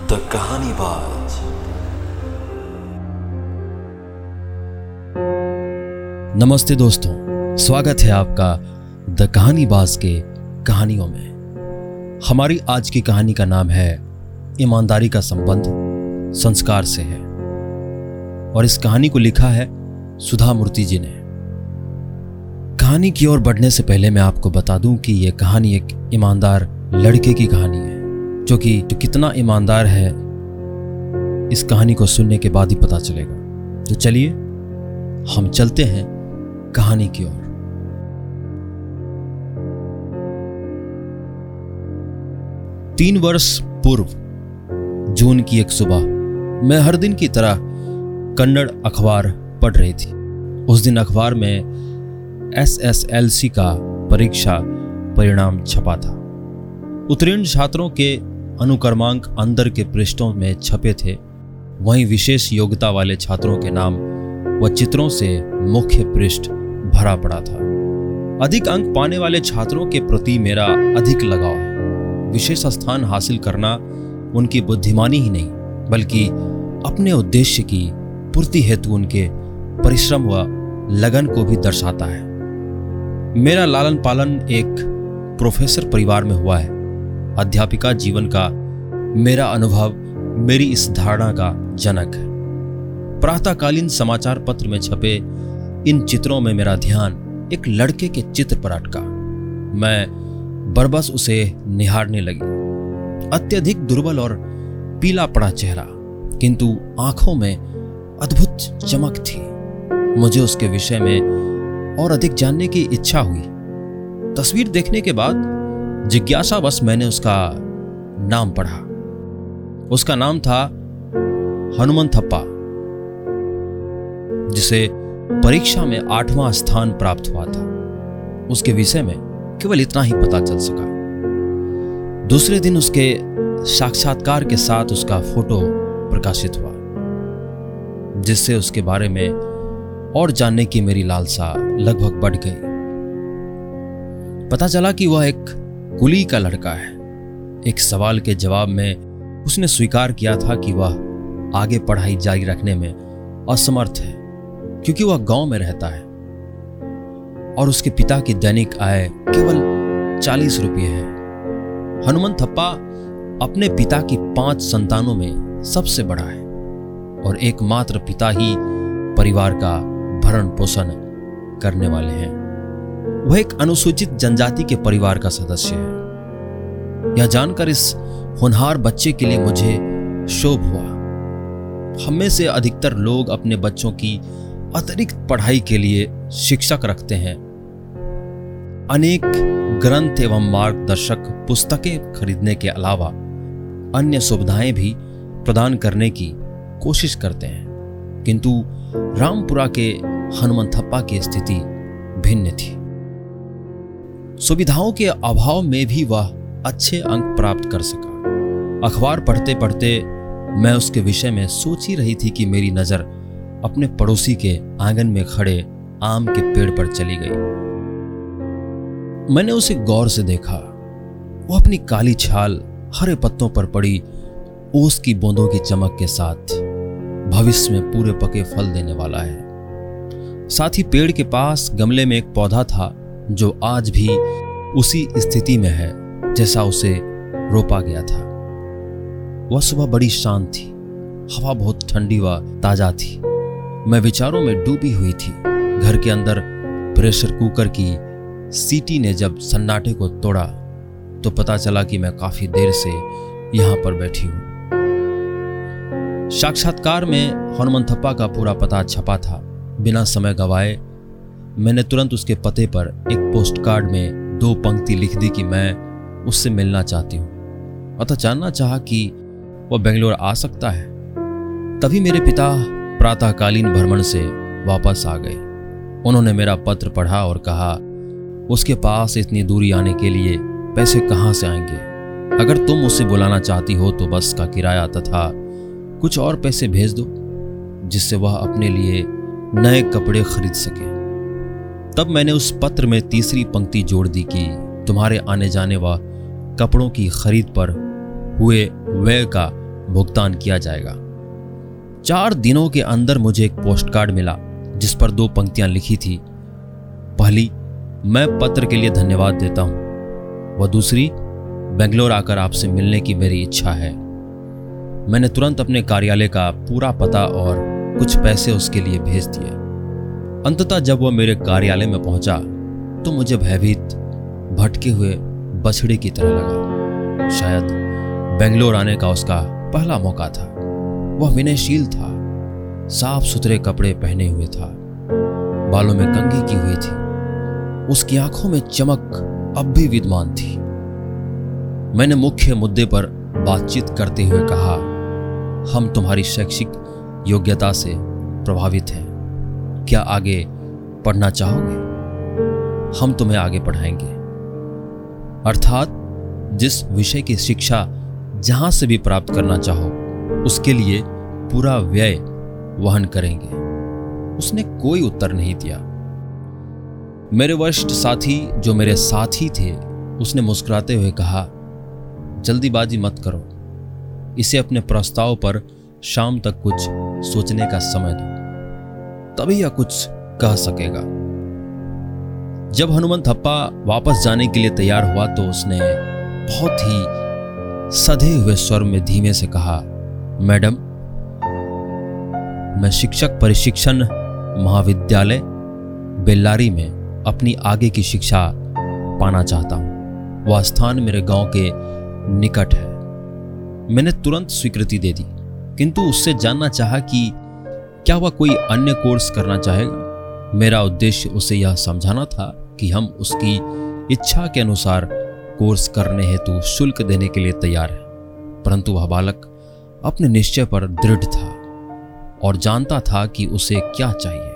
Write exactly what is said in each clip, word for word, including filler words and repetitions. The कहानीबाज। नमस्ते दोस्तों, स्वागत है आपका द कहानीबाज के कहानियों में। हमारी आज की कहानी का नाम है ईमानदारी का संबंध संस्कार से है, और इस कहानी को लिखा है सुधा मूर्ति जी ने। कहानी की ओर बढ़ने से पहले मैं आपको बता दूं कि यह कहानी एक ईमानदार लड़के की कहानी है, जो कि जो कितना ईमानदार है इस कहानी को सुनने के बाद ही पता चलेगा। तो चलिए हम चलते हैं कहानी की ओर। तीन वर्ष पूर्व जून की एक सुबह मैं हर दिन की तरह कन्नड़ अखबार पढ़ रही थी। उस दिन अखबार में एस एस एल सी का परीक्षा परिणाम छपा था। उत्तीर्ण छात्रों के अनुक्रमांक अंदर के पृष्ठों में छपे थे, वहीं विशेष योग्यता वाले छात्रों के नाम व चित्रों से मुख्य पृष्ठ भरा पड़ा था। अधिक अंक पाने वाले छात्रों के प्रति मेरा अधिक लगाव है। विशेष स्थान हासिल करना उनकी बुद्धिमानी ही नहीं, बल्कि अपने उद्देश्य की पूर्ति हेतु उनके परिश्रम व लगन को भी दर्शाता है। मेरा लालन पालन एक प्रोफेसर परिवार में हुआ है। अध्यापिका जीवन का मेरा अनुभव मेरी इस धारणा का जनक है। प्रातःकालीन समाचार पत्र में छपे इन चित्रों में मेरा ध्यान एक लड़के के चित्र पर अटका। मैं बरबस उसे निहारने लगी। अत्यधिक दुर्बल और पीला पड़ा चेहरा, किंतु आंखों में अद्भुत चमक थी। मुझे उसके विषय में और अधिक जानने की इच्छा हुई। तस्वीर देखने के बाद जिज्ञासावश मैंने उसका नाम पढ़ा। उसका नाम था हनुमंतप्पा, जिसे परीक्षा में आठवां स्थान प्राप्त हुआ था। उसके विषय में केवल इतना ही पता चल सका। दूसरे दिन उसके साक्षात्कार के साथ उसका फोटो प्रकाशित हुआ, जिससे उसके बारे में और जानने की मेरी लालसा लगभग बढ़ गई। पता चला कि वह एक कुली का लड़का है। एक सवाल के जवाब में उसने स्वीकार किया था कि वह आगे पढ़ाई जारी रखने में असमर्थ है, क्योंकि वह गांव में रहता है और उसके पिता की दैनिक आय केवल चालीस रुपये है। हनुमंतप्पा अपने पिता की पांच संतानों में सबसे बड़ा है और एकमात्र पिता ही परिवार का भरण पोषण करने वाले हैं। वह एक अनुसूचित जनजाति के परिवार का सदस्य है। यह जानकर इस होनहार बच्चे के लिए मुझे शोभ हुआ। हम में से अधिकतर लोग अपने बच्चों की अतिरिक्त पढ़ाई के लिए शिक्षक रखते हैं, अनेक ग्रंथ एवं मार्गदर्शक पुस्तकें खरीदने के अलावा अन्य सुविधाएं भी प्रदान करने की कोशिश करते हैं, किंतु रामपुरा के हनुमंतप्पा की स्थिति भिन्न थी। सुविधाओं के अभाव में भी वह अच्छे अंक प्राप्त कर सका। अखबार पढ़ते पढ़ते मैं उसके विषय में सोच ही रही थी कि मेरी नज़र अपने पड़ोसी के आंगन में खड़े आम के पेड़ पर चली गई। मैंने उसे गौर से देखा। वह अपनी काली छाल हरे पत्तों पर पड़ी ओस की बूंदों की चमक के साथ भविष्य में पूरे पके फल देने वाला है। साथ ही पेड़ के पास गमले में एक पौधा था जो आज भी उसी स्थिति में है जैसा उसे रोपा गया था। वह सुबह बड़ी शांत थी। हवा बहुत ठंडी व ताजा थी। मैं विचारों में डूबी हुई थी। घर के अंदर प्रेशर कुकर की सीटी ने जब सन्नाटे को तोड़ा तो पता चला कि मैं काफी देर से यहां पर बैठी हूं। साक्षात्कार में हनुमंतप्पा का पूरा पता छपा था। बिना समय गवाए मैंने तुरंत उसके पते पर एक पोस्टकार्ड में दो पंक्ति लिख दी कि मैं उससे मिलना चाहती हूँ, अतः जानना चाहा कि वह बेंगलोर आ सकता है। तभी मेरे पिता प्रातःकालीन भ्रमण से वापस आ गए। उन्होंने मेरा पत्र पढ़ा और कहा, उसके पास इतनी दूरी आने के लिए पैसे कहाँ से आएंगे? अगर तुम उसे बुलाना चाहती हो तो बस का किराया तथा कुछ और पैसे भेज दो, जिससे वह अपने लिए नए कपड़े खरीद सके। तब मैंने उस पत्र में तीसरी पंक्ति जोड़ दी कि तुम्हारे आने जाने व कपड़ों की खरीद पर हुए व्यय का भुगतान किया जाएगा। चार दिनों के अंदर मुझे एक पोस्टकार्ड मिला जिस पर दो पंक्तियां लिखी थी। पहली, मैं पत्र के लिए धन्यवाद देता हूं, व दूसरी, बेंगलोर आकर आपसे मिलने की मेरी इच्छा है। मैंने तुरंत अपने कार्यालय का पूरा पता और कुछ पैसे उसके लिए भेज दिए। अंततः जब वह मेरे कार्यालय में पहुंचा तो मुझे भयभीत, भटके हुए बछड़े की तरह लगा। शायद बेंगलोर आने का उसका पहला मौका था। वह विनयशील था, साफ सुथरे कपड़े पहने हुए था, बालों में कंघी की हुई थी। उसकी आंखों में चमक अब भी विद्यमान थी। मैंने मुख्य मुद्दे पर बातचीत करते हुए कहा, हम तुम्हारी शैक्षिक योग्यता से प्रभावित हैं, क्या आगे पढ़ना चाहोगे? हम तुम्हें आगे पढ़ाएंगे। अर्थात जिस विषय की शिक्षा जहां से भी प्राप्त करना चाहो उसके लिए पूरा व्यय वहन करेंगे। उसने कोई उत्तर नहीं दिया। मेरे वरिष्ठ साथी जो मेरे साथी थे, उसने मुस्कुराते हुए कहा, जल्दीबाजी मत करो, इसे अपने प्रस्ताव पर शाम तक कुछ सोचने का समय दो, तभी यह कुछ कह सकेगा। जब हनुमंतप्पा वापस जाने के लिए तैयार हुआ तो उसने बहुत ही सधे हुए स्वर में धीमे से कहा, मैडम, मैं शिक्षक प्रशिक्षण महाविद्यालय बेल्लारी में अपनी आगे की शिक्षा पाना चाहता हूँ। वह स्थान मेरे गांव के निकट है। मैंने तुरंत स्वीकृति दे दी, किंतु उससे जानना चाहा कि क्या वह कोई अन्य कोर्स करना चाहेगा। मेरा उद्देश्य उसे यह समझाना था कि हम उसकी इच्छा के अनुसार कोर्स करने हेतु शुल्क देने के लिए तैयार हैं। परंतु वह बालक अपने निश्चय पर दृढ़ था और जानता था कि उसे क्या चाहिए।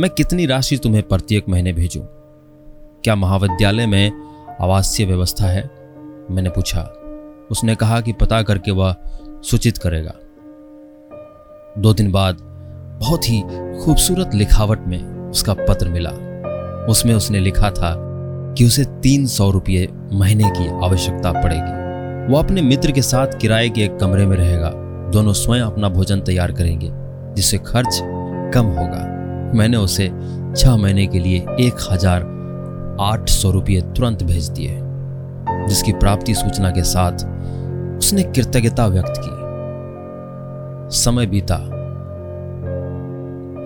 मैं कितनी राशि तुम्हें प्रत्येक महीने भेजूं? क्या महाविद्यालय में आवासीय व्यवस्था है? मैंने पूछा। उसने कहा कि पता करके वह सूचित करेगा। दो दिन बाद बहुत ही खूबसूरत लिखावट में उसका पत्र मिला। उसमें उसने लिखा था कि उसे तीन सौ रुपये महीने की आवश्यकता पड़ेगी। वह अपने मित्र के साथ किराए के एक कमरे में रहेगा। दोनों स्वयं अपना भोजन तैयार करेंगे जिससे खर्च कम होगा। मैंने उसे छह महीने के लिए एक हजार आठ सौ रुपये तुरंत भेज दिए, जिसकी प्राप्ति सूचना के साथ उसने कृतज्ञता व्यक्त की। समय बीता।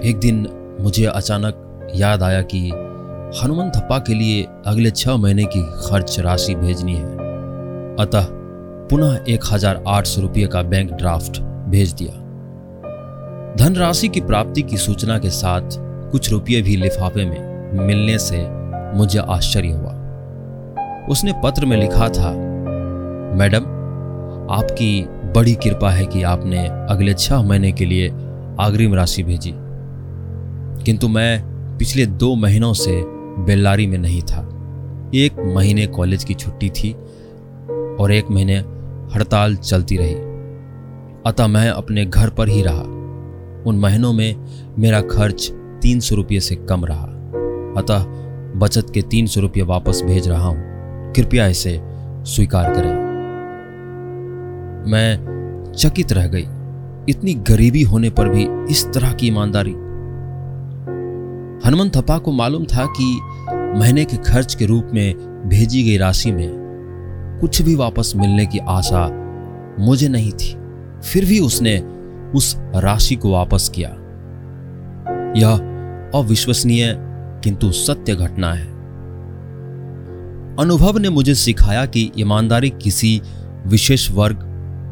एक दिन मुझे अचानक याद आया कि हनुमंतप्पा के लिए अगले छह महीने की खर्च राशि भेजनी है। अतः पुनः एक हजार आठ सौ रुपये का बैंक ड्राफ्ट भेज दिया। धनराशि की प्राप्ति की सूचना के साथ कुछ रुपये भी लिफाफे में मिलने से मुझे आश्चर्य हुआ। उसने पत्र में लिखा था, मैडम, आपकी बड़ी कृपा है कि आपने अगले छह महीने के लिए अग्रिम राशि भेजी, किंतु मैं पिछले दो महीनों से बेल्लारी में नहीं था। एक महीने कॉलेज की छुट्टी थी और एक महीने हड़ताल चलती रही, अतः मैं अपने घर पर ही रहा। उन महीनों में मेरा खर्च तीन सौ रुपये से कम रहा, अतः बचत के तीन सौ रुपये वापस भेज रहा हूँ, कृपया इसे स्वीकार करें। मैं चकित रह गई, इतनी गरीबी होने पर भी इस तरह की ईमानदारी। हनुमंतप्पा को मालूम था कि महीने के खर्च के रूप में भेजी गई राशि में कुछ भी वापस मिलने की आशा मुझे नहीं थी, फिर भी उसने उस राशि को वापस किया। यह अविश्वसनीय किंतु सत्य घटना है। अनुभव ने मुझे सिखाया कि ईमानदारी किसी विशेष वर्ग,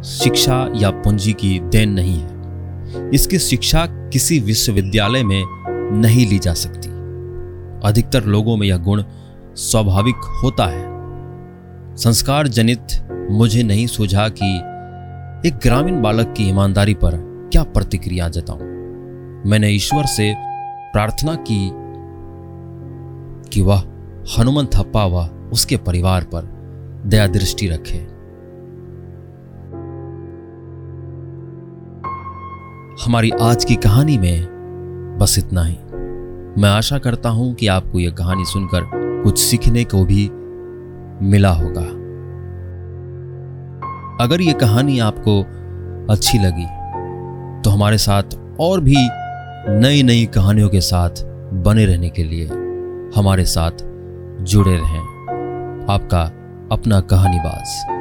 शिक्षा या पूंजी की देन नहीं है। इसकी शिक्षा किसी विश्वविद्यालय में नहीं ली जा सकती। अधिकतर लोगों में यह गुण स्वाभाविक होता है। संस्कार जनित मुझे नहीं सूझा कि एक ग्रामीण बालक की ईमानदारी पर क्या प्रतिक्रिया जताऊं। मैंने ईश्वर से प्रार्थना की कि वह हनुमंतप्पा व उसके परिवार पर दया दृष्टि रखे। हमारी आज की कहानी में बस इतना ही। मैं आशा करता हूं कि आपको यह कहानी सुनकर कुछ सीखने को भी मिला होगा। अगर यह कहानी आपको अच्छी लगी तो हमारे साथ और भी नई नई कहानियों के साथ बने रहने के लिए हमारे साथ जुड़े रहें। आपका अपना कहानीबाज।